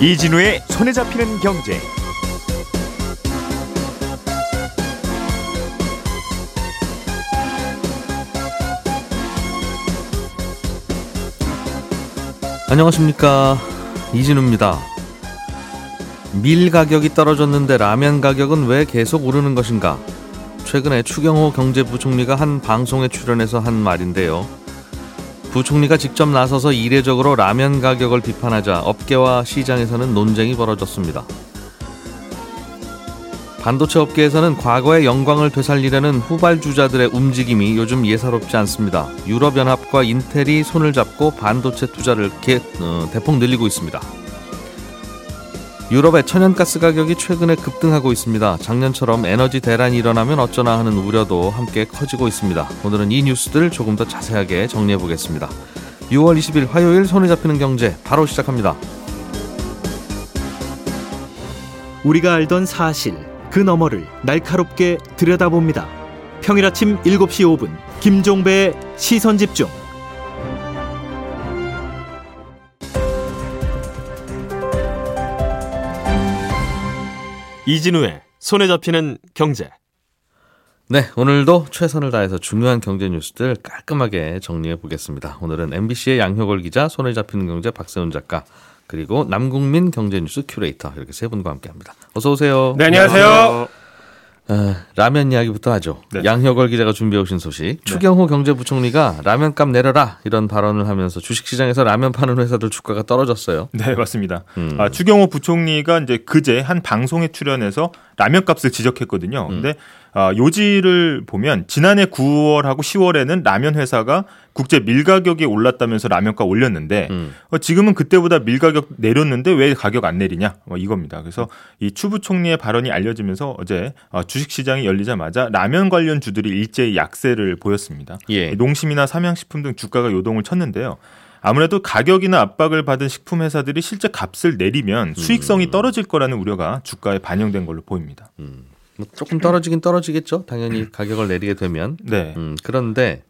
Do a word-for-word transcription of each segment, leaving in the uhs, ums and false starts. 이진우의 손에 잡히는 경제. 안녕하십니까, 이진우입니다. 밀 가격이 떨어졌는데 라면 가격은 왜 계속 오르는 것인가? 최근에 추경호 경제부총리가 한 방송에 출연해서 한 말인데요. 부총리가 직접 나서서 이례적으로 라면 가격을 비판하자 업계와 시장에서는 논쟁이 벌어졌습니다. 반도체 업계에서는 과거의 영광을 되살리려는 후발주자들의 움직임이 요즘 예사롭지 않습니다. 유럽연합과 인텔이 손을 잡고 반도체 투자를 개, 어, 대폭 늘리고 있습니다. 유럽의 천연가스 가격이 최근에 급등하고 있습니다. 작년처럼 에너지 대란이 일어나면 어쩌나 하는 우려도 함께 커지고 있습니다. 오늘은 이 뉴스들을 조금 더 자세하게 정리해보겠습니다. 유월 이십일 화요일 손에 잡히는 경제 바로 시작합니다. 우리가 알던 사실 그 너머를 날카롭게 들여다봅니다. 평일 아침 일곱 시 오 분 김종배의 시선집중. 이진우의 손에 잡히는 경제. 네, 오늘도 최선을 다해서 중요한 경제 뉴스들 깔끔하게 정리해 보겠습니다. 오늘은 엠비씨의 양효걸 기자, 손에 잡히는 경제 박세훈 작가, 그리고 남국민 경제뉴스 큐레이터, 이렇게 세 분과 함께합니다. 어서 오세요. 네, 안녕하세요. 아, 라면 이야기부터 하죠. 네. 양효걸 기자가 준비해 오신 소식. 네. 추경호 경제부총리가 라면값 내려라 이런 발언을 하면서 주식시장에서 라면 파는 회사들 주가가 떨어졌어요. 네, 맞습니다. 음. 아, 추경호 부총리가 이제 그제 한 방송에 출연해서 라면값을 지적했거든요. 그런데 음. 아, 요지를 보면 지난해 구월하고 시월에는 라면 회사가 국제 밀가격이 올랐다면서 라면가 올렸는데 음. 어, 지금은 그때보다 밀가격 내렸는데 왜 가격 안 내리냐, 어, 이겁니다. 그래서 이 추 부총리의 발언이 알려지면서 어제 어, 주식시장이 열리자마자 라면 관련 주들이 일제히 약세를 보였습니다. 예. 농심이나 삼양식품 등 주가가 요동을 쳤는데요. 아무래도 가격이나 압박을 받은 식품 회사들이 실제 값을 내리면 수익성이 떨어질 거라는 우려가 주가에 반영된 걸로 보입니다. 음. 뭐 조금 떨어지긴 떨어지겠죠. 당연히 가격을 내리게 되면. 네. 음, 그런데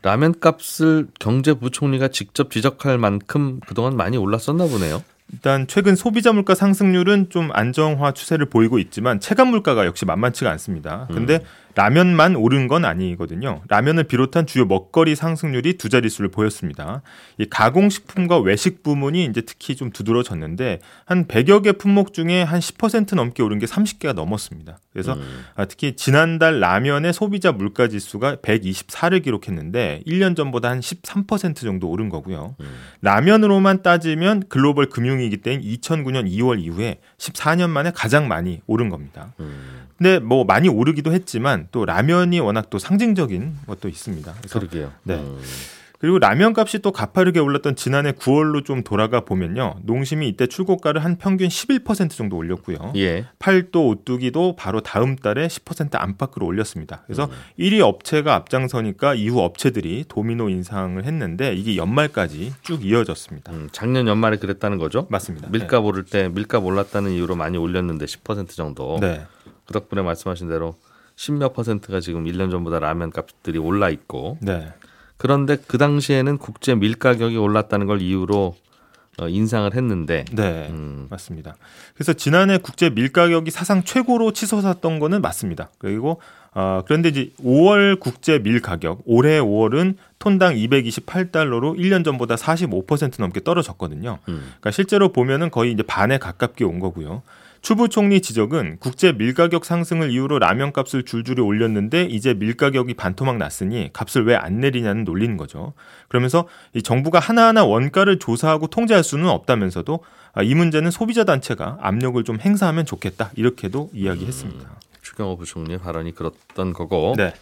라면 값을 경제부총리가 직접 지적할 만큼 그동안 많이 올랐었나 보네요. 일단 최근 소비자 물가 상승률은 좀 안정화 추세를 보이고 있지만 체감 물가가 역시 만만치가 않습니다. 그런데 음. 라면만 오른 건 아니거든요. 라면을 비롯한 주요 먹거리 상승률이 두 자릿수를 보였습니다. 이 가공식품과 외식 부문이 이제 특히 좀 두드러졌는데 한 백여 개 품목 중에 한 십 퍼센트 넘게 오른 게 삼십 개가 넘었습니다. 그래서 음. 특히 지난달 라면의 소비자 물가 지수가 백이십사를 기록했는데 일 년 전보다 한 십삼 퍼센트 정도 오른 거고요. 음. 라면으로만 따지면 글로벌 금융 이기 때인 이천구년 이월 이후에 십사 년 만에 가장 많이 오른 겁니다. 음. 근데 뭐 많이 오르기도 했지만 또 라면이 워낙 또 상징적인 것도 있습니다. 그래서 그러게요. 네. 음. 그리고 라면 값이 또 가파르게 올랐던 지난해 구월로 좀 돌아가 보면요. 농심이 이때 출고가를 한 평균 십일 퍼센트 정도 올렸고요. 예. 팔도, 오뚜기도 바로 다음 달에 십 퍼센트 안팎으로 올렸습니다. 그래서 음. 일 위 업체가 앞장서니까 이후 업체들이 도미노 인상을 했는데 이게 연말까지 쭉 이어졌습니다. 음, 작년 연말에 그랬다는 거죠? 맞습니다. 밀값 네. 오를 때 밀값 올랐다는 이유로 많이 올렸는데 십 퍼센트 정도. 네. 그 덕분에 말씀하신 대로 십몇 퍼센트가 지금 일 년 전보다 라면 값들이 올라 있고. 네. 그런데 그 당시에는 국제 밀 가격이 올랐다는 걸 이유로 인상을 했는데. 네, 음. 맞습니다. 그래서 지난해 국제 밀 가격이 사상 최고로 치솟았던 거는 맞습니다. 그리고 어, 그런데 이제 오월 국제 밀 가격, 올해 오월은 톤당 이백이십팔 달러로 일 년 전보다 사십오 퍼센트 넘게 떨어졌거든요. 음. 그러니까 실제로 보면은 거의 이제 반에 가깝게 온 거고요. 추 부총리 지적은 국제 밀가격 상승을 이유로 라면 값을 줄줄이 올렸는데 이제 밀가격이 반토막 났으니 값을 왜 안 내리냐는 논리인 거죠. 그러면서 이 정부가 하나하나 원가를 조사하고 통제할 수는 없다면서도 이 문제는 소비자 단체가 압력을 좀 행사하면 좋겠다, 이렇게도 이야기했습니다. 음, 추경호 부총리의 발언이 그렇던 거고. 네.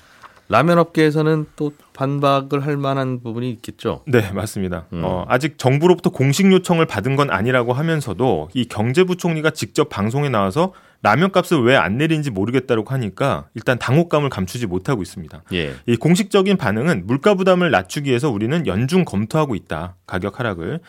라면 업계에서는 또 반박을 할 만한 부분이 있겠죠. 네, 맞습니다. 음. 어, 아직 정부로부터 공식 요청을 받은 건 아니라고 하면서도 이 경제부총리가 직접 방송에 나와서 라면 값을 왜 안 내리는지 모르겠다고 하니까 일단 당혹감을 감추지 못하고 있습니다. 예. 이 공식적인 반응은 물가 부담을 낮추기 위해서 우리는 연중 검토하고 있다, 가격 하락을.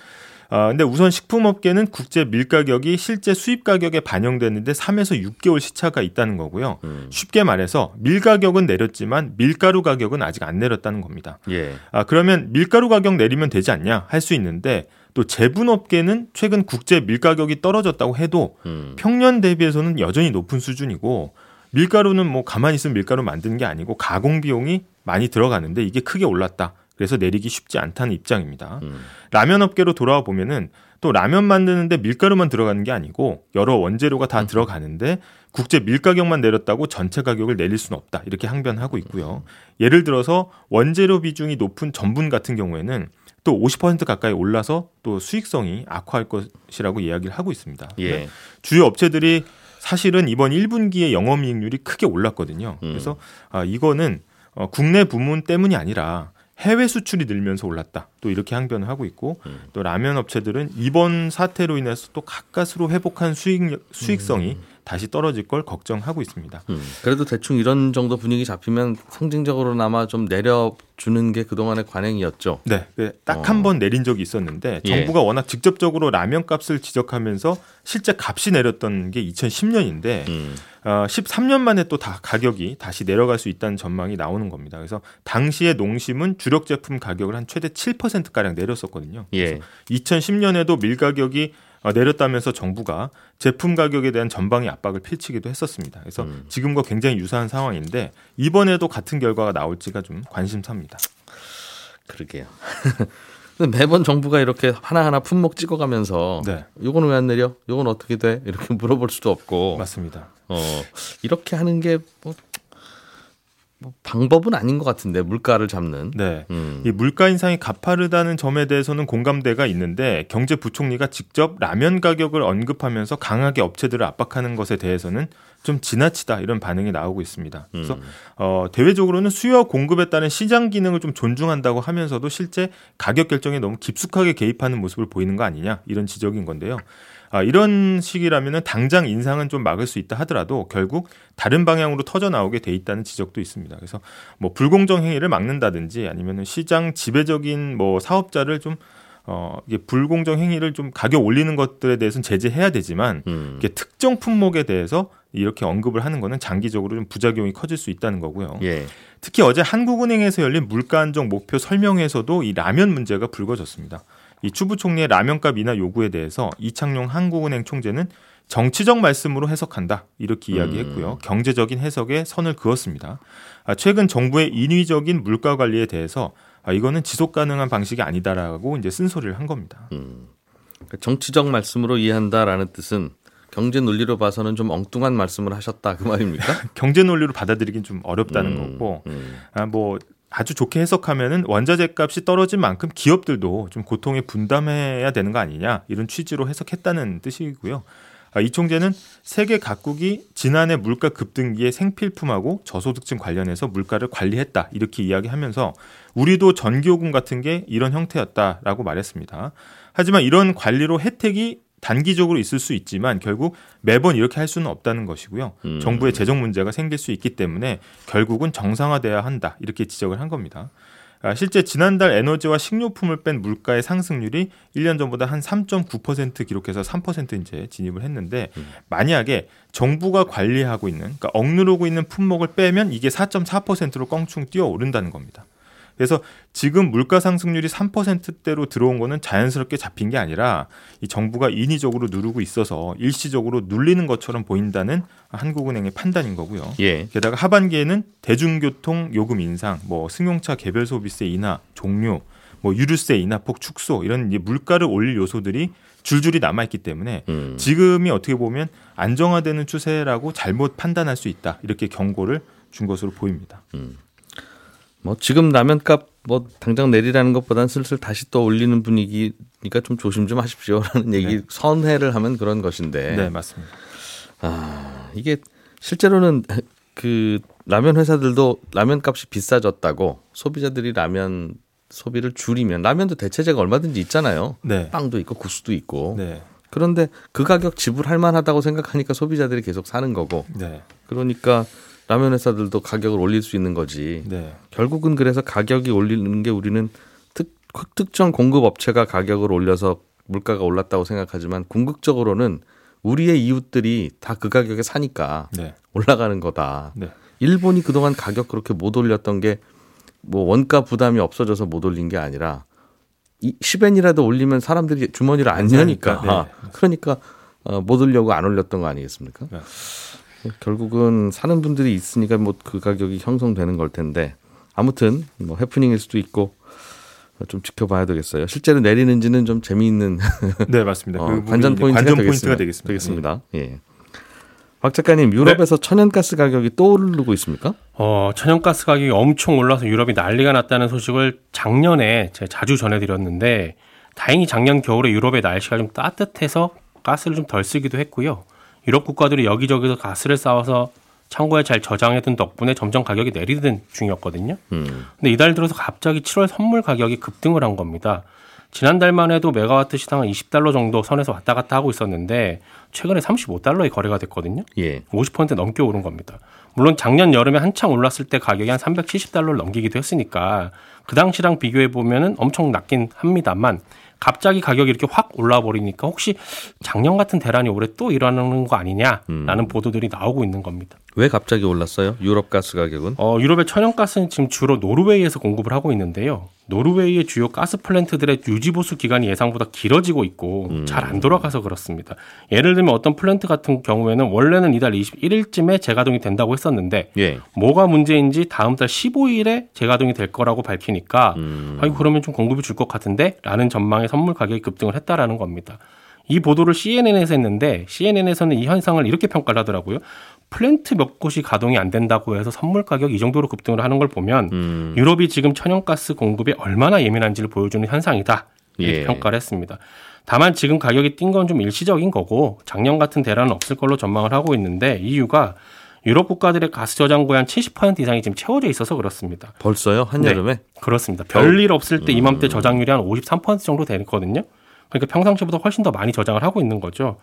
아, 근데 우선 식품업계는 국제 밀가격이 실제 수입 가격에 반영되는데 삼에서 육 개월 시차가 있다는 거고요. 음. 쉽게 말해서 밀가격은 내렸지만 밀가루 가격은 아직 안 내렸다는 겁니다. 예. 아, 그러면 밀가루 가격 내리면 되지 않냐 할 수 있는데 또 제분업계는 최근 국제 밀가격이 떨어졌다고 해도 음. 평년 대비해서는 여전히 높은 수준이고 밀가루는 뭐 가만히 있으면 밀가루 만드는 게 아니고 가공 비용이 많이 들어가는데 이게 크게 올랐다. 그래서 내리기 쉽지 않다는 입장입니다. 음. 라면 업계로 돌아와 보면은 또 라면 만드는데 밀가루만 들어가는 게 아니고 여러 원재료가 다 음. 들어가는데 국제 밀가격만 내렸다고 전체 가격을 내릴 수는 없다. 이렇게 항변하고 있고요. 음. 예를 들어서 원재료 비중이 높은 전분 같은 경우에는 또 오십 퍼센트 가까이 올라서 또 수익성이 악화할 것이라고 이야기를 하고 있습니다. 예. 주요 업체들이 사실은 이번 일 분기에 영업이익률이 크게 올랐거든요. 음. 그래서 아, 이거는 어, 국내 부문 때문이 아니라 해외 수출이 늘면서 올랐다. 또 이렇게 항변을 하고 있고 음. 또 라면 업체들은 이번 사태로 인해서 또 가까스로 회복한 수익, 수익성이 음. 다시 떨어질 걸 걱정하고 있습니다. 음. 그래도 대충 이런 정도 분위기 잡히면 상징적으로나마 좀 내려주는 게 그동안의 관행이었죠. 네. 딱 한 번 어. 내린 적이 있었는데 정부가 예. 워낙 직접적으로 라면 값을 지적하면서 실제 값이 내렸던 게 이천십 년인데 음. 어, 십삼 년 만에 또 다 가격이 다시 내려갈 수 있다는 전망이 나오는 겁니다. 그래서 당시의 농심은 주력 제품 가격을 한 최대 칠 퍼센트가량 내렸었거든요. 예. 이천십 년에도 밀가격이 내렸다면서 정부가 제품 가격에 대한 전방위 압박을 펼치기도 했었습니다. 그래서 음. 지금과 굉장히 유사한 상황인데 이번에도 같은 결과가 나올지가 좀 관심사입니다. 그러게요. 매번 정부가 이렇게 하나하나 품목 찍어가면서 네. 이건 왜 안 내려? 이건 어떻게 돼? 이렇게 물어볼 수도 없고. 맞습니다. 어, 이렇게 하는 게 뭐. 방법은 아닌 것 같은데 물가를 잡는. 네, 음. 이 물가 인상이 가파르다는 점에 대해서는 공감대가 있는데 경제부총리가 직접 라면 가격을 언급하면서 강하게 업체들을 압박하는 것에 대해서는 좀 지나치다 이런 반응이 나오고 있습니다. 그래서 음. 어, 대외적으로는 수요와 공급에 따른 시장 기능을 좀 존중한다고 하면서도 실제 가격 결정에 너무 깊숙하게 개입하는 모습을 보이는 거 아니냐 이런 지적인 건데요. 아, 이런 식이라면은 당장 인상은 좀 막을 수 있다 하더라도 결국 다른 방향으로 터져 나오게 돼 있다는 지적도 있습니다. 그래서 뭐 불공정 행위를 막는다든지 아니면은 시장 지배적인 뭐 사업자를 좀 어, 이게 불공정 행위를 좀 가격 올리는 것들에 대해서는 제재해야 되지만 음. 이게 특정 품목에 대해서 이렇게 언급을 하는 거는 장기적으로 좀 부작용이 커질 수 있다는 거고요. 예. 특히 어제 한국은행에서 열린 물가 안정 목표 설명에서도 이 라면 문제가 불거졌습니다. 이 추 부총리의 라면값 인하 요구에 대해서 이창용 한국은행 총재는 정치적 말씀으로 해석한다 이렇게 이야기했고요. 음. 경제적인 해석에 선을 그었습니다. 아, 최근 정부의 인위적인 물가 관리에 대해서 아, 이거는 지속 가능한 방식이 아니다라고 이제 쓴소리를 한 겁니다. 음. 정치적 말씀으로 이해한다라는 뜻은 경제 논리로 봐서는 좀 엉뚱한 말씀을 하셨다 그 말입니까? 경제 논리로 받아들이긴 좀 어렵다는 음. 거고 음. 아, 뭐. 아주 좋게 해석하면은 원자재 값이 떨어진 만큼 기업들도 좀 고통에 분담해야 되는 거 아니냐 이런 취지로 해석했다는 뜻이고요. 이 총재는 세계 각국이 지난해 물가 급등기에 생필품하고 저소득층 관련해서 물가를 관리했다 이렇게 이야기하면서 우리도 전기요금 같은 게 이런 형태였다라고 말했습니다. 하지만 이런 관리로 혜택이 단기적으로 있을 수 있지만 결국 매번 이렇게 할 수는 없다는 것이고요. 음. 정부의 재정 문제가 생길 수 있기 때문에 결국은 정상화돼야 한다 이렇게 지적을 한 겁니다. 실제 지난달 에너지와 식료품을 뺀 물가의 상승률이 일 년 전보다 한 삼 점 구 퍼센트 기록해서 삼 퍼센트 이제 진입을 했는데 음. 만약에 정부가 관리하고 있는 그러니까 억누르고 있는 품목을 빼면 이게 사 점 사 퍼센트로 껑충 뛰어오른다는 겁니다. 그래서 지금 물가 상승률이 삼 퍼센트대로 들어온 거는 자연스럽게 잡힌 게 아니라 이 정부가 인위적으로 누르고 있어서 일시적으로 눌리는 것처럼 보인다는 한국은행의 판단인 거고요. 예. 게다가 하반기에는 대중교통 요금 인상, 뭐 승용차 개별 소비세 인하, 종료, 뭐 유류세 인하폭 축소 이런 물가를 올릴 요소들이 줄줄이 남아있기 때문에 음. 지금이 어떻게 보면 안정화되는 추세라고 잘못 판단할 수 있다. 이렇게 경고를 준 것으로 보입니다. 음. 뭐 지금 라면값 뭐 당장 내리라는 것보다는 슬슬 다시 또 올리는 분위기니까 좀 조심 좀 하십시오라는 얘기 네. 선회를 하면 그런 것인데. 네, 맞습니다. 아, 이게 실제로는 그 라면 회사들도 라면값이 비싸졌다고 소비자들이 라면 소비를 줄이면 라면도 대체재가 얼마든지 있잖아요. 네. 빵도 있고 국수도 있고. 네. 그런데 그 가격 지불할 만하다고 생각하니까 소비자들이 계속 사는 거고. 네. 그러니까 라면 회사들도 가격을 올릴 수 있는 거지. 네. 결국은 그래서 가격이 올리는 게 우리는 특, 특정 공급 업체가 가격을 올려서 물가가 올랐다고 생각하지만 궁극적으로는 우리의 이웃들이 다 그 가격에 사니까 네. 올라가는 거다. 네. 일본이 그동안 가격 그렇게 못 올렸던 게 뭐 원가 부담이 없어져서 못 올린 게 아니라 십 엔이라도 올리면 사람들이 주머니를 안 여니까 그러니까, 네. 그러니까 못 올려고 안 올렸던 거 아니겠습니까? 네. 결국은 사는 분들이 있으니까 뭐 그 가격이 형성되는 걸 텐데 아무튼 뭐 해프닝일 수도 있고 좀 지켜봐야 되겠어요. 실제로 내리는지는 좀 재미있는 네 맞습니다. 어, 그 관전 포인트가, 관전 포인트가 되겠습니다. 되겠습니다. 네. 예. 박 작가님, 유럽에서 네. 천연가스 가격이 또 오르고 있습니까? 어, 천연가스 가격이 엄청 올라서 유럽이 난리가 났다는 소식을 작년에 제가 자주 전해드렸는데 다행히 작년 겨울에 유럽의 날씨가 좀 따뜻해서 가스를 좀 덜 쓰기도 했고요. 유럽 국가들이 여기저기서 가스를 쌓아서 창고에 잘 저장해둔 덕분에 점점 가격이 내리던 중이었거든요. 음. 근데 이달 들어서 갑자기 칠월 선물 가격이 급등을 한 겁니다. 지난달만 해도 메가와트 시당 한 이십 달러 정도 선에서 왔다 갔다 하고 있었는데 최근에 삼십오 달러에 거래가 됐거든요. 예. 오십 퍼센트 넘게 오른 겁니다. 물론 작년 여름에 한창 올랐을 때 가격이 한 삼백칠십 달러를 넘기기도 했으니까 그 당시랑 비교해보면 엄청 낮긴 합니다만 갑자기 가격이 이렇게 확 올라버리니까 혹시 작년 같은 대란이 올해 또 일어나는 거 아니냐라는 음. 보도들이 나오고 있는 겁니다. 왜 갑자기 올랐어요? 유럽 가스 가격은? 어, 유럽의 천연가스는 지금 주로 노르웨이에서 공급을 하고 있는데요. 노르웨이의 주요 가스 플랜트들의 유지보수 기간이 예상보다 길어지고 있고 음. 잘 안 돌아가서 그렇습니다. 예를 들면 어떤 플랜트 같은 경우에는 원래는 이달 이십일 일쯤에 재가동이 된다고 했었는데 예. 뭐가 문제인지 다음 달 십오 일에 재가동이 될 거라고 밝히니까 음. 아니, 그러면 좀 공급이 줄 것 같은데 라는 전망에 선물 가격이 급등을 했다라는 겁니다. 이 보도를 씨엔엔에서 했는데 씨엔엔에서는 이 현상을 이렇게 평가를 하더라고요. 플랜트 몇 곳이 가동이 안 된다고 해서 선물 가격이 이 정도로 급등을 하는 걸 보면 음. 유럽이 지금 천연가스 공급에 얼마나 예민한지를 보여주는 현상이다. 이렇게 예. 평가를 했습니다. 다만 지금 가격이 뛴 건 좀 일시적인 거고 작년 같은 대란은 없을 걸로 전망을 하고 있는데 이유가 유럽 국가들의 가스 저장고의 한 칠십 퍼센트 이상이 지금 채워져 있어서 그렇습니다. 벌써요? 한여름에? 네, 그렇습니다. 별일 없을 때 이맘때 저장률이 한 오십삼 퍼센트 정도 되거든요. 그러니까 평상시보다 훨씬 더 많이 저장을 하고 있는 거죠.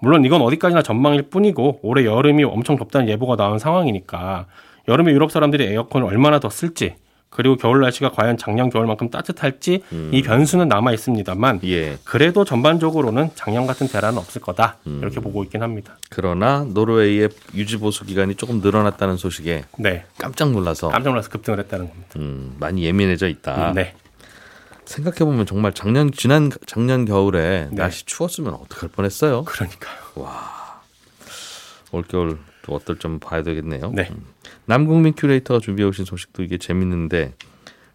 물론 이건 어디까지나 전망일 뿐이고 올해 여름이 엄청 덥다는 예보가 나온 상황이니까 여름에 유럽 사람들이 에어컨을 얼마나 더 쓸지 그리고 겨울 날씨가 과연 작년 겨울만큼 따뜻할지 음. 이 변수는 남아 있습니다만 예. 그래도 전반적으로는 작년 같은 대란은 없을 거다 음. 이렇게 보고 있긴 합니다. 그러나 노르웨이의 유지보수 기간이 조금 늘어났다는 소식에 네. 깜짝 놀라서 깜짝 놀라서 급등을 했다는 겁니다. 음, 많이 예민해져 있다. 음, 네. 생각해보면 정말 작년, 지난 작년 겨울에 네. 날씨 추웠으면 어떡할 뻔했어요. 그러니까요. 와, 올겨울 또 어떨 좀 봐야 되겠네요. 네. 남국민 큐레이터가 준비해 오신 소식도 이게 재밌는데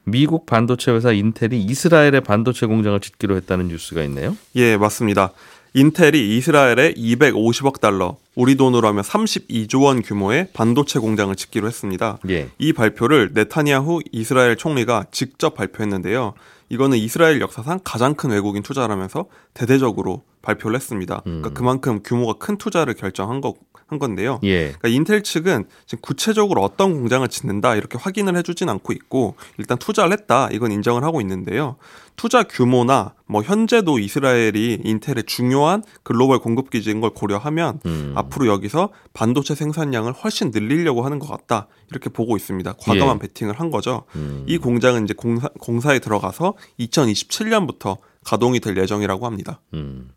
미국 반도체 회사 인텔이 이스라엘에 반도체 공장을 짓기로 했다는 뉴스가 있네요. 예, 맞습니다. 인텔이 이스라엘에 이백오십억 달러, 우리 돈으로 하면 삼십이조 원 규모의 반도체 공장을 짓기로 했습니다. 예. 이 발표를 네타냐후 이스라엘 총리가 직접 발표했는데요. 이거는 이스라엘 역사상 가장 큰 외국인 투자라면서 대대적으로 발표를 했습니다. 그러니까 그만큼 규모가 큰 투자를 결정한 거, 한 건데요. 예. 그러니까 인텔 측은 지금 구체적으로 어떤 공장을 짓는다 이렇게 확인을 해주진 않고 있고 일단 투자를 했다 이건 인정을 하고 있는데요. 투자 규모나 뭐 현재도 이스라엘이 인텔의 중요한 글로벌 공급기지인 걸 고려하면 음. 앞으로 여기서 반도체 생산량을 훨씬 늘리려고 하는 것 같다 이렇게 보고 있습니다. 과감한 예. 베팅을 한 거죠. 음. 이 공장은 이제 공사, 공사에 들어가서 이천이십칠 년부터 가동이 될 예정이라고 합니다. 음.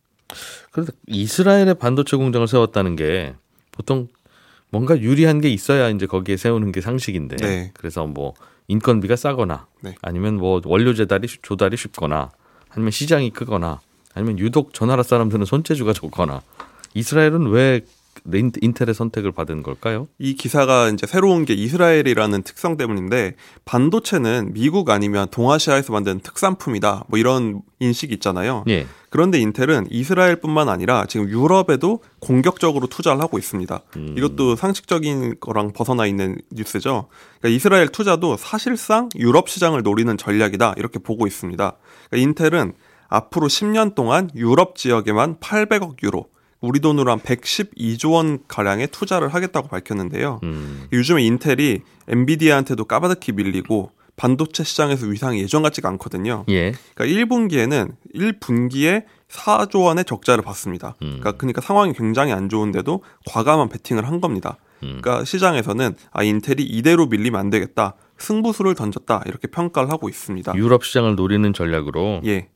그런데 이스라엘에 반도체 공장을 세웠다는 게 보통 뭔가 유리한 게 있어야 이제 거기에 세우는 게 상식인데 네. 그래서 뭐 인건비가 싸거나 네. 아니면 뭐 원료 조달이 조달이 쉽거나 아니면 시장이 크거나 아니면 유독 저 나라 사람들은 손재주가 좋거나 이스라엘은 왜 인텔의 선택을 받은 걸까요? 이 기사가 이제 새로운 게 이스라엘이라는 특성 때문인데 반도체는 미국 아니면 동아시아에서 만든 특산품이다 뭐 이런 인식이 있잖아요. 예. 그런데 인텔은 이스라엘뿐만 아니라 지금 유럽에도 공격적으로 투자를 하고 있습니다. 음. 이것도 상식적인 거랑 벗어나 있는 뉴스죠. 그러니까 이스라엘 투자도 사실상 유럽 시장을 노리는 전략이다 이렇게 보고 있습니다. 그러니까 인텔은 앞으로 십 년 동안 유럽 지역에만 팔백억 유로 우리 돈으로 한 백십이조 원 가량의 투자를 하겠다고 밝혔는데요. 음. 요즘에 인텔이 엔비디아한테도 까마득히 밀리고 반도체 시장에서 위상이 예전 같지가 않거든요. 예. 그러니까 일 분기에는 일 분기에 사조 원의 적자를 봤습니다. 음. 그러니까, 그러니까 상황이 굉장히 안 좋은데도 과감한 베팅을 한 겁니다. 음. 그러니까 시장에서는 아 인텔이 이대로 밀리면 안 되겠다. 승부수를 던졌다. 이렇게 평가를 하고 있습니다. 유럽 시장을 노리는 전략으로? 예.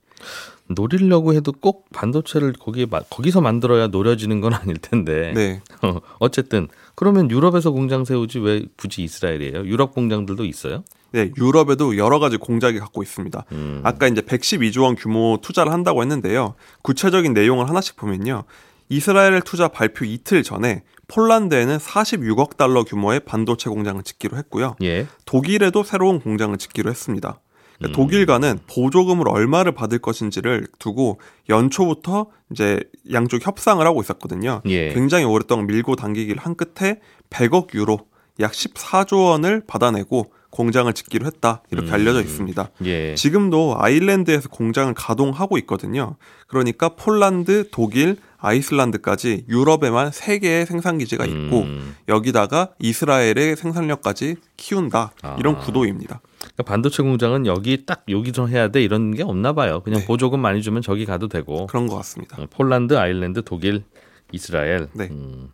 노리려고 해도 꼭 반도체를 거기에 마, 거기서 만들어야 노려지는 건 아닐 텐데. 네. 어, 어쨌든 그러면 유럽에서 공장 세우지 왜 굳이 이스라엘이에요? 유럽 공장들도 있어요? 네, 유럽에도 여러 가지 공작이 갖고 있습니다. 음. 아까 이제 백십이조 원 규모 투자를 한다고 했는데요. 구체적인 내용을 하나씩 보면요. 이스라엘 투자 발표 이틀 전에 폴란드에는 사십육억 달러 규모의 반도체 공장을 짓기로 했고요. 예. 독일에도 새로운 공장을 짓기로 했습니다. 그러니까 음. 독일과는 보조금을 얼마를 받을 것인지를 두고 연초부터 이제 양쪽 협상을 하고 있었거든요. 예. 굉장히 오랫동안 밀고 당기기를 한 끝에 백억 유로, 약 십사조 원을 받아내고 공장을 짓기로 했다. 이렇게 음. 알려져 있습니다. 예. 지금도 아일랜드에서 공장을 가동하고 있거든요. 그러니까 폴란드, 독일, 아이슬란드까지 유럽에만 세 개의 생산기지가 있고 음. 여기다가 이스라엘의 생산력까지 키운다. 아. 이런 구도입니다. 그러니까 반도체 공장은 여기 딱 여기서 해야 돼 이런 게 없나 봐요. 그냥 네. 보조금 많이 주면 저기 가도 되고. 그런 것 같습니다. 폴란드, 아일랜드, 독일, 이스라엘. 네. 음.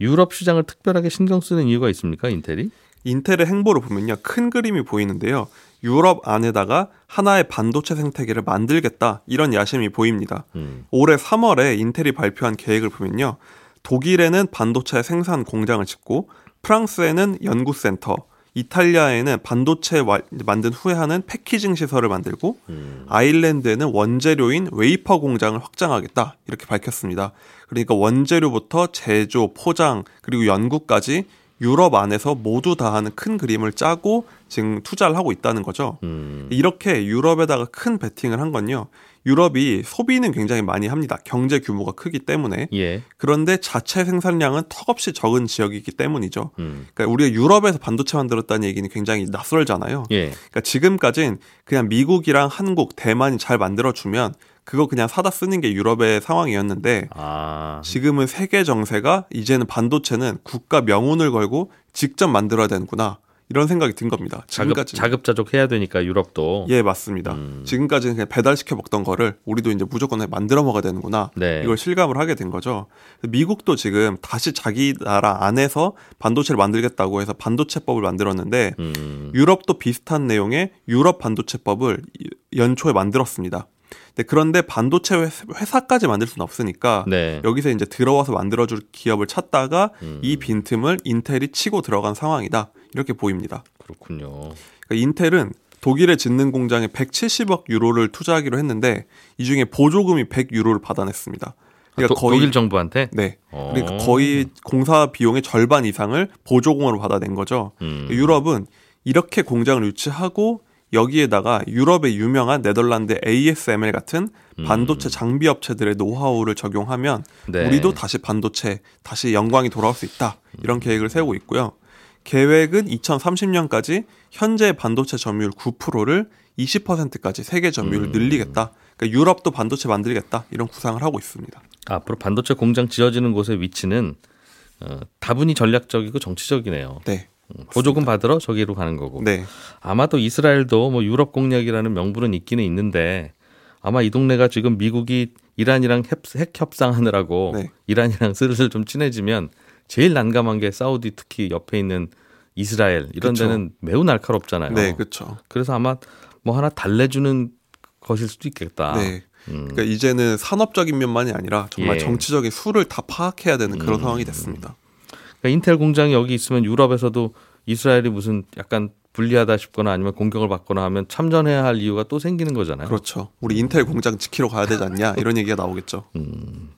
유럽 시장을 특별하게 신경 쓰는 이유가 있습니까? 인텔이? 인텔의 행보를 보면요. 큰 그림이 보이는데요. 유럽 안에다가 하나의 반도체 생태계를 만들겠다. 이런 야심이 보입니다. 음. 올해 삼월에 인텔이 발표한 계획을 보면요. 독일에는 반도체 생산 공장을 짓고 프랑스에는 연구센터, 이탈리아에는 반도체 만든 후에 하는 패키징 시설을 만들고 음. 아일랜드에는 원재료인 웨이퍼 공장을 확장하겠다. 이렇게 밝혔습니다. 그러니까 원재료부터 제조, 포장, 그리고 연구까지 유럽 안에서 모두 다 하는 큰 그림을 짜고 지금 투자를 하고 있다는 거죠. 음. 이렇게 유럽에다가 큰 베팅을 한 건요. 유럽이 소비는 굉장히 많이 합니다. 경제 규모가 크기 때문에. 예. 그런데 자체 생산량은 턱없이 적은 지역이기 때문이죠. 음. 그러니까 우리가 유럽에서 반도체 만들었다는 얘기는 굉장히 낯설잖아요. 예. 그러니까 지금까지는 그냥 미국이랑 한국, 대만이 잘 만들어주면 그거 그냥 사다 쓰는 게 유럽의 상황이었는데 아. 지금은 세계 정세가 이제는 반도체는 국가 명운을 걸고 직접 만들어야 되는구나. 이런 생각이 든 겁니다. 지금까지 자급, 자급자족해야 되니까 유럽도. 예, 맞습니다. 음. 지금까지는 그냥 배달시켜 먹던 거를 우리도 이제 무조건 만들어 먹어야 되는구나. 네. 이걸 실감을 하게 된 거죠. 미국도 지금 다시 자기 나라 안에서 반도체를 만들겠다고 해서 반도체법을 만들었는데 음. 유럽도 비슷한 내용의 유럽 반도체법을 연초에 만들었습니다. 네, 그런데 반도체 회사까지 만들 수는 없으니까 네. 여기서 이제 들어와서 만들어줄 기업을 찾다가 음. 이 빈틈을 인텔이 치고 들어간 상황이다. 이렇게 보입니다. 그렇군요. 그러니까 인텔은 독일에 짓는 공장에 백칠십억 유로를 투자하기로 했는데 이 중에 보조금이 백유로를 받아냈습니다. 그러니까 아, 도, 거의 독일 정부한테? 네. 어. 그러니까 거의 공사 비용의 절반 이상을 보조금으로 받아낸 거죠. 음. 유럽은 이렇게 공장을 유치하고 여기에다가 유럽의 유명한 네덜란드 에이에스엠엘 같은 반도체 장비 업체들의 노하우를 적용하면 네. 우리도 다시 반도체, 다시 영광이 돌아올 수 있다. 이런 계획을 세우고 있고요. 계획은 이천삼십년까지 현재 반도체 점유율 구 퍼센트를 이십 퍼센트까지 세계 점유율을 늘리겠다. 그러니까 유럽도 반도체 만들겠다. 이런 구상을 하고 있습니다. 앞으로 반도체 공장 지어지는 곳의 위치는 어, 다분히 전략적이고 정치적이네요. 네. 보조금 받으러 저기로 가는 거고. 네. 아마도 이스라엘도 뭐 유럽 공략이라는 명분은 있기는 있는데 아마 이 동네가 지금 미국이 이란이랑 핵 협상하느라고 네. 이란이랑 슬슬 좀 친해지면 제일 난감한 게 사우디 특히 옆에 있는 이스라엘 이런 그쵸. 데는 매우 날카롭잖아요. 네, 그렇죠. 그래서 아마 뭐 하나 달래주는 것일 수도 있겠다. 네. 음. 그러니까 이제는 산업적인 면만이 아니라 정말 예. 정치적인 수를 다 파악해야 되는 그런 음. 상황이 됐습니다. 그러니까 인텔 공장이 여기 있으면 유럽에서도 이스라엘이 무슨 약간 불리하다 싶거나 아니면 공격을 받거나 하면 참전해야 할 이유가 또 생기는 거잖아요. 그렇죠. 우리 인텔 공장 지키러 가야 되지 않냐 이런 얘기가 나오겠죠. 음.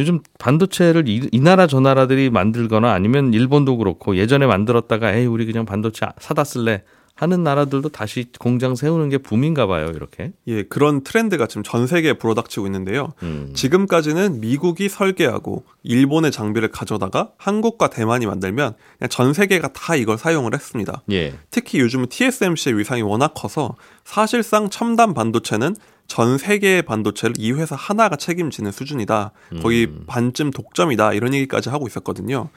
요즘 반도체를 이, 이 나라 저 나라들이 만들거나 아니면 일본도 그렇고 예전에 만들었다가 에이 우리 그냥 반도체 사다 쓸래 하는 나라들도 다시 공장 세우는 게 붐인가 봐요. 이렇게. 예, 그런 트렌드가 지금 전 세계에 불어닥치고 있는데요. 음. 지금까지는 미국이 설계하고 일본의 장비를 가져다가 한국과 대만이 만들면 그냥 전 세계가 다 이걸 사용을 했습니다. 예. 특히 요즘은 티에스엠씨의 위상이 워낙 커서 사실상 첨단 반도체는 전 세계의 반도체를 이 회사 하나가 책임지는 수준이다. 거의 음. 반쯤 독점이다. 이런 얘기까지 하고 있었거든요.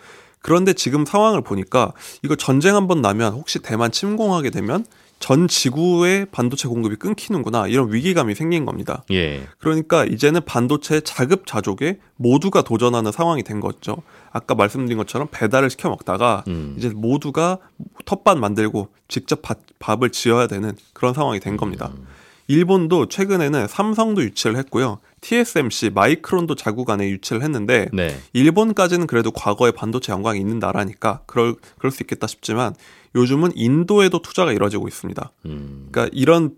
그런데 지금 상황을 보니까 이거 전쟁 한번 나면 혹시 대만 침공하게 되면 전 지구의 반도체 공급이 끊기는구나 이런 위기감이 생긴 겁니다. 예. 그러니까 이제는 반도체 자급자족에 모두가 도전하는 상황이 된 거죠. 아까 말씀드린 것처럼 배달을 시켜 먹다가 음. 이제 모두가 텃밭 만들고 직접 밥, 밥을 지어야 되는 그런 상황이 된 겁니다. 음. 일본도 최근에는 삼성도 유치를 했고요. 티에스엠씨, 마이크론도 자국 안에 유치를 했는데 네. 일본까지는 그래도 과거에 반도체 영광이 있는 나라니까 그럴, 그럴 수 있겠다 싶지만 요즘은 인도에도 투자가 이루어지고 있습니다. 음. 그러니까 이런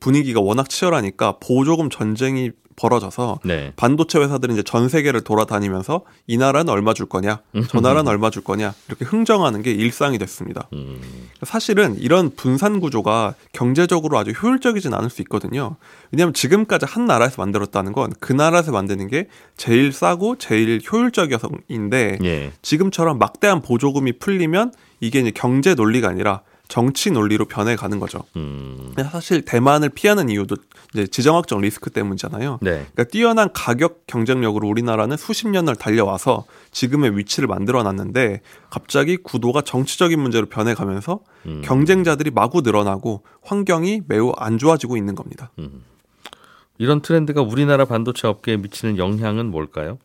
분위기가 워낙 치열하니까 보조금 전쟁이 벌어져서 네. 반도체 회사들이 이제 전 세계를 돌아다니면서 이 나라는 얼마 줄 거냐, 저 나라는 얼마 줄 거냐 이렇게 흥정하는 게 일상이 됐습니다. 음. 사실은 이런 분산 구조가 경제적으로 아주 효율적이진 않을 수 있거든요. 왜냐하면 지금까지 한 나라에서 만들었다는 건 그 나라에서 만드는 게 제일 싸고 제일 효율적이어서인데 예. 지금처럼 막대한 보조금이 풀리면 이게 이제 경제 논리가 아니라 정치 논리로 변해가는 거죠. 음. 사실 대만을 피하는 이유도 이제 지정학적 리스크 때문이잖아요. 네. 그러니까 뛰어난 가격 경쟁력으로 우리나라는 수십 년을 달려와서 지금의 위치를 만들어놨는데 갑자기 구도가 정치적인 문제로 변해가면서 음. 경쟁자들이 마구 늘어나고 환경이 매우 안 좋아지고 있는 겁니다. 음. 이런 트렌드가 우리나라 반도체 업계에 미치는 영향은 뭘까요?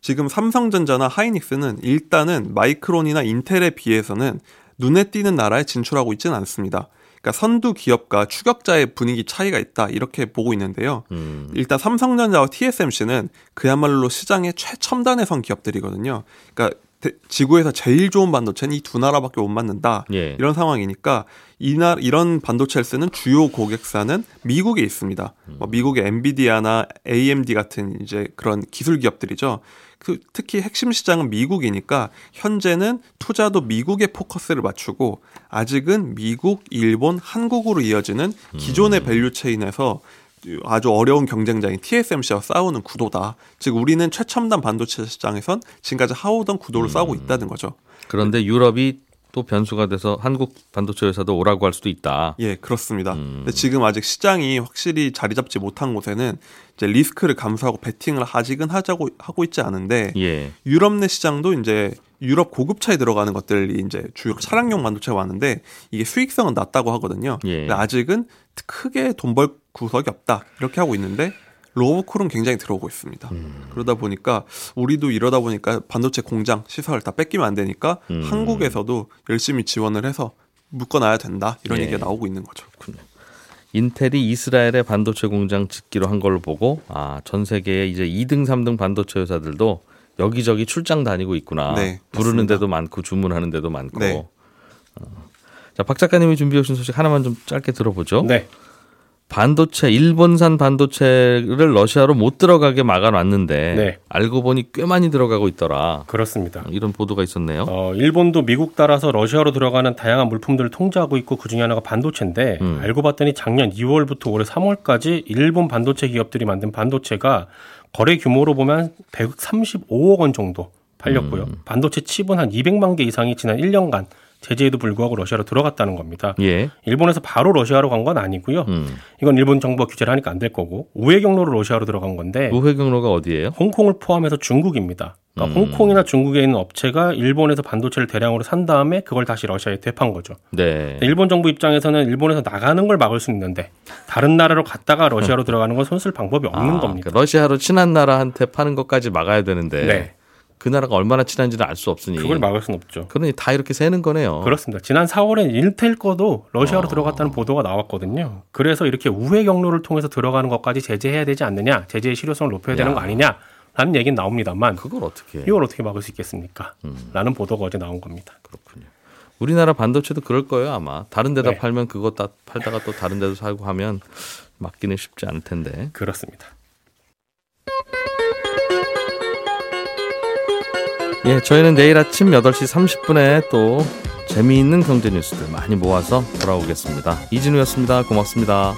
지금 삼성전자나 하이닉스는 일단은 마이크론이나 인텔에 비해서는 눈에 띄는 나라에 진출하고 있지는 않습니다. 그러니까 선두 기업과 추격자의 분위기 차이가 있다 이렇게 보고 있는데요. 음. 일단 삼성전자와 티에스엠씨는 그야말로 시장의 최첨단에 선 기업들이거든요. 그러니까 지구에서 제일 좋은 반도체는 이 두 나라밖에 못 만든다. 예. 이런 상황이니까 이나, 이런 반도체를 쓰는 주요 고객사는 미국에 있습니다. 음. 뭐 미국의 엔비디아나 에이엠디 같은 이제 그런 기술 기업들이죠. 그, 특히 핵심 시장은 미국이니까 현재는 투자도 미국에 포커스를 맞추고 아직은 미국, 일본, 한국으로 이어지는 기존의 음. 밸류체인에서 아주 어려운 경쟁자인 티에스엠씨와 싸우는 구도다. 즉 우리는 최첨단 반도체 시장에선 지금까지 하오던 구도를 음. 싸우고 있다는 거죠. 그런데 유럽이 또 변수가 돼서 한국 반도체 회사도 오라고 할 수도 있다. 예, 그렇습니다. 음. 근데 지금 아직 시장이 확실히 자리 잡지 못한 곳에는 이제 리스크를 감수하고 베팅을 아직은 하자고 하고 있지 않은데 예. 유럽 내 시장도 이제 유럽 고급차에 들어가는 것들이 이제 주요 차량용 반도체가 왔는데 이게 수익성은 낮다고 하거든요. 예. 근데 아직은 크게 돈 벌 구석이 없다 이렇게 하고 있는데 로보콜은 굉장히 들어오고 있습니다. 음. 그러다 보니까 우리도 이러다 보니까 반도체 공장 시설 다 뺏기면 안 되니까 음. 한국에서도 열심히 지원을 해서 묶어놔야 된다 이런 예. 얘기가 나오고 있는 거죠. 그렇군요. 인텔이 이스라엘에 반도체 공장 짓기로 한 걸로 보고 아, 전 세계에 이제 이 등, 삼 등 반도체 회사들도 여기저기 출장 다니고 있구나. 네, 부르는 데도 많고 주문하는 데도 많고. 네. 어. 자, 박 작가님이 준비해 주신 소식 하나만 좀 짧게 들어보죠. 네. 반도체 일본산 반도체를 러시아로 못 들어가게 막아놨는데 네. 알고 보니 꽤 많이 들어가고 있더라. 그렇습니다. 이런 보도가 있었네요. 어, 일본도 미국 따라서 러시아로 들어가는 다양한 물품들을 통제하고 있고 그중에 하나가 반도체인데 음. 알고 봤더니 작년 이월부터 올해 삼월까지 일본 반도체 기업들이 만든 반도체가 거래 규모로 보면 백삼십오억 원 정도 팔렸고요. 음. 반도체 칩은 한 이백만 개 이상이 지난 일 년간 제재에도 불구하고 러시아로 들어갔다는 겁니다. 예. 일본에서 바로 러시아로 간 건 아니고요. 음. 이건 일본 정부가 규제를 하니까 안 될 거고 우회 경로로 러시아로 들어간 건데 우회 경로가 어디예요? 홍콩을 포함해서 중국입니다. 그러니까 음. 홍콩이나 중국에 있는 업체가 일본에서 반도체를 대량으로 산 다음에 그걸 다시 러시아에 되판 거죠. 네. 일본 정부 입장에서는 일본에서 나가는 걸 막을 수 있는데 다른 나라로 갔다가 러시아로 들어가는 건 손쓸 방법이 없는 아, 겁니다. 그러니까 러시아로 친한 나라한테 파는 것까지 막아야 되는데 네. 그 나라가 얼마나 친한지는 알 수 없으니 그걸 막을 수는 없죠. 그러니 다 이렇게 새는 거네요. 그렇습니다. 지난 사월엔 인텔 거도 러시아로 어. 들어갔다는 보도가 나왔거든요. 그래서 이렇게 우회 경로를 통해서 들어가는 것까지 제재해야 되지 않느냐, 제재의 실효성을 높여야 야. 되는 거 아니냐라는 얘기는 나옵니다만 그걸 어떻게 이걸 어떻게 막을 수 있겠습니까? 음. 라는 보도가 어제 나온 겁니다. 그렇군요. 우리나라 반도체도 그럴 거예요 아마. 다른 데다 네. 팔면 그것 다 팔다가 또 다른 데도 사고 하면 막기는 쉽지 않을 텐데. 그렇습니다. 예, 저희는 내일 아침 여덟 시 삼십 분에 또 재미있는 경제 뉴스들 많이 모아서 돌아오겠습니다. 이진우였습니다. 고맙습니다.